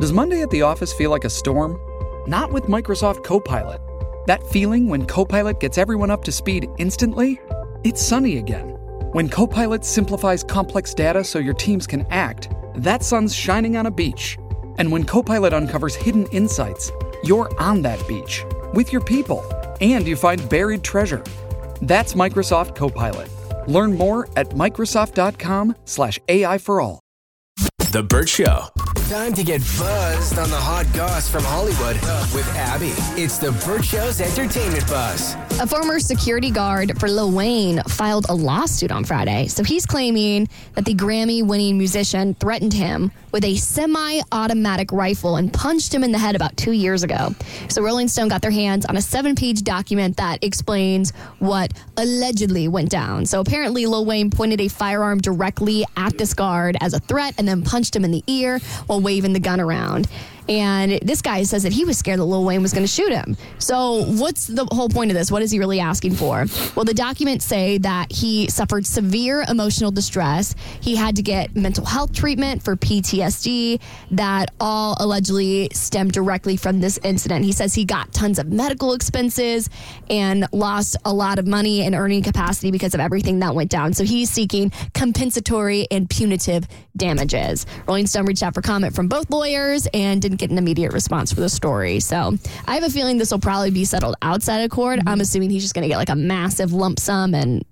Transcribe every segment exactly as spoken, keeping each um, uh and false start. Does Monday at the office feel like a storm? Not with Microsoft Copilot. That feeling when Copilot gets everyone up to speed instantly? It's sunny again. When Copilot simplifies complex data so your teams can act, that sun's shining on a beach. And when Copilot uncovers hidden insights, you're on that beach with your people, and you find buried treasure. That's Microsoft Copilot. Learn more at Microsoft dot com slash A I for all. The Bird Show. Time to get buzzed on the hot goss from Hollywood with Abby. It's The Bird Show's Entertainment Buzz. A former security guard for Lil Wayne filed a lawsuit on Friday. So he's claiming that the Grammy-winning musician threatened him with a semi-automatic rifle and punched him in the head about two years ago. So Rolling Stone got their hands on a seven-page document that explains what allegedly went down. So apparently Lil Wayne pointed a firearm directly at this guard as a threat and then punched him in the ear while waving the gun around. And this guy says that he was scared that Lil Wayne was going to shoot him. So what's the whole point of this? What is he really asking for? Well, the documents say that he suffered severe emotional distress. He had to get mental health treatment for P T S D that all allegedly stemmed directly from this incident. He says he got tons of medical expenses and lost a lot of money and earning capacity because of everything that went down. So he's seeking compensatory and punitive damages. Rolling Stone reached out for comment from both lawyers and didn't get an immediate response for the story. So I have a feeling this will probably be settled outside of court. Mm-hmm. I'm assuming he's just going to get like a massive lump sum and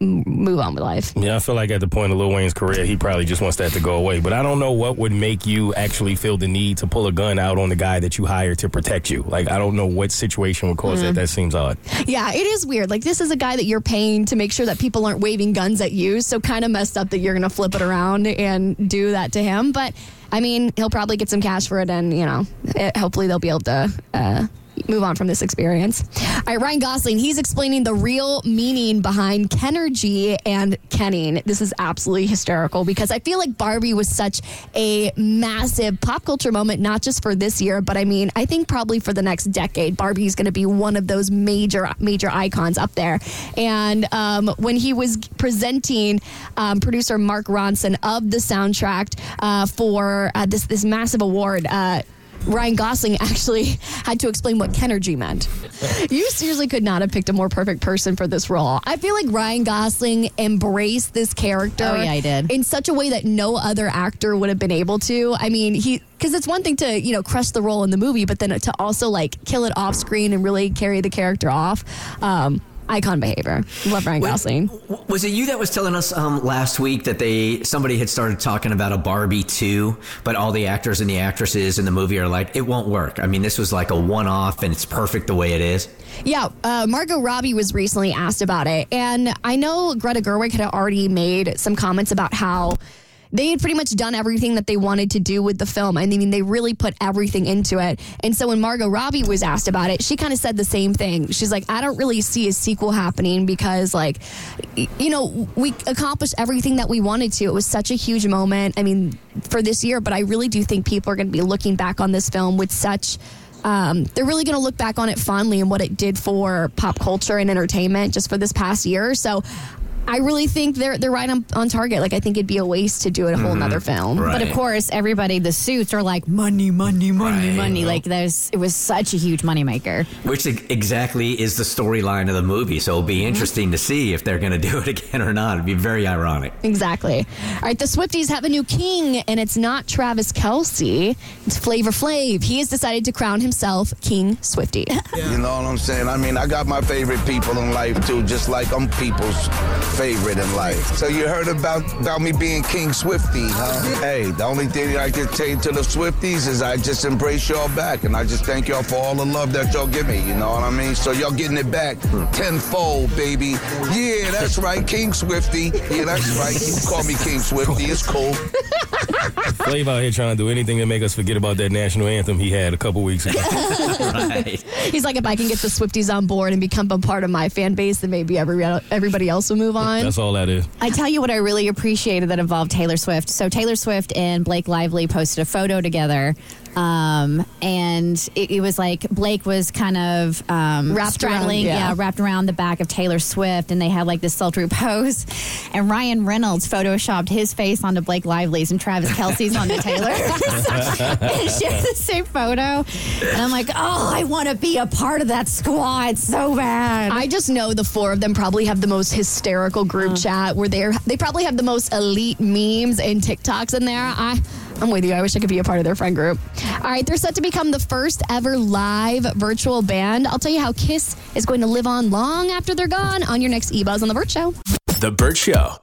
move on with life. Yeah, I feel like at the point of Lil Wayne's career, he probably just wants that to go away. But I don't know what would make you actually feel the need to pull a gun out on the guy that you hired to protect you. Like, I don't know what situation would cause mm-hmm. that. That seems odd. Yeah, it is weird. Like, this is a guy that you're paying to make sure that people aren't waving guns at you. So kind of messed up that you're going to flip it around and do that to him. But I mean, he'll probably get some cash for it, and, you know, it, hopefully they'll be able to uh, move on from this experience. All right, Ryan Gosling, he's explaining the real meaning behind Kenergy and kenning. This is absolutely hysterical because I feel like Barbie was such a massive pop culture moment, not just for this year, but I mean, I think probably for the next decade, Barbie's going to be one of those major, major icons up there. And um, when he was presenting um, producer Mark Ronson of the soundtrack uh, for uh, this, this massive award, uh, Ryan Gosling actually had to explain what Kenergy meant. You seriously could not have picked a more perfect person for this role. I feel like Ryan Gosling embraced this character. Oh, yeah, he did. In such a way that no other actor would have been able to. I mean, he... Because it's one thing to, you know, crush the role in the movie, but then to also, like, kill it off screen and really carry the character off. Um... Icon behavior. Love Ryan Gosling. Was it you that was telling us um, last week that they somebody had started talking about a Barbie two, but all the actors and the actresses in the movie are like, it won't work. I mean, this was like a one-off, and it's perfect the way it is. Yeah, uh, Margot Robbie was recently asked about it, and I know Greta Gerwig had already made some comments about how they had pretty much done everything that they wanted to do with the film. I mean, they really put everything into it. And so when Margot Robbie was asked about it, she kind of said the same thing. She's like, I don't really see a sequel happening because, like, you know, we accomplished everything that we wanted to. It was such a huge moment, I mean, for this year. But I really do think people are going to be looking back on this film with such... Um, they're really going to look back on it fondly and what it did for pop culture and entertainment just for this past year. So I really think they're they're right on, on target. Like, I think it'd be a waste to do a whole mm-hmm. other film. Right. But of course, everybody, the suits are like money, money, money, right. money. Like, there's it was such a huge moneymaker. Which exactly is the storyline of the movie. So it'll be interesting to see if they're going to do it again or not. It'd be very ironic. Exactly. All right, the Swifties have a new king, and it's not Travis Kelce. It's Flavor Flav. He has decided to crown himself King Swiftie. Yeah. You know what I'm saying? I mean, I got my favorite people in life too, just like I'm people's favorite in life. So you heard about, about me being King Swiftie, huh? Hey, the only thing I can say to the Swifties is I just embrace y'all back, and I just thank y'all for all the love that y'all give me, you know what I mean? So y'all getting it back tenfold, baby. Yeah, that's right, King Swiftie. Yeah, that's right. You call me King Swiftie. It's cool. Flav out here trying to do anything to make us forget about that national anthem he had a couple weeks ago. Right. He's like, if I can get the Swifties on board and become a part of my fan base, then maybe every, everybody else will move on. That's all that is. I tell you what I really appreciated that involved Taylor Swift. So Taylor Swift and Blake Lively posted a photo together. Um, and it, it was like Blake was kind of um, wrapped straddling, around, yeah. yeah, wrapped around the back of Taylor Swift, and they had like this sultry pose. And Ryan Reynolds photoshopped his face onto Blake Lively's and Travis Kelce's onto Taylor's. And she has the same photo. And I'm like, oh, I want to be a part of that squad so bad. I just know the four of them probably have the most hysterical group uh. chat where they're they probably have the most elite memes and TikToks in there. I. I'm with you. I wish I could be a part of their friend group. All right, they're set to become the first ever live virtual band. I'll tell you how Kiss is going to live on long after they're gone on your next E-Buzz on The Bird Show. The Bird Show.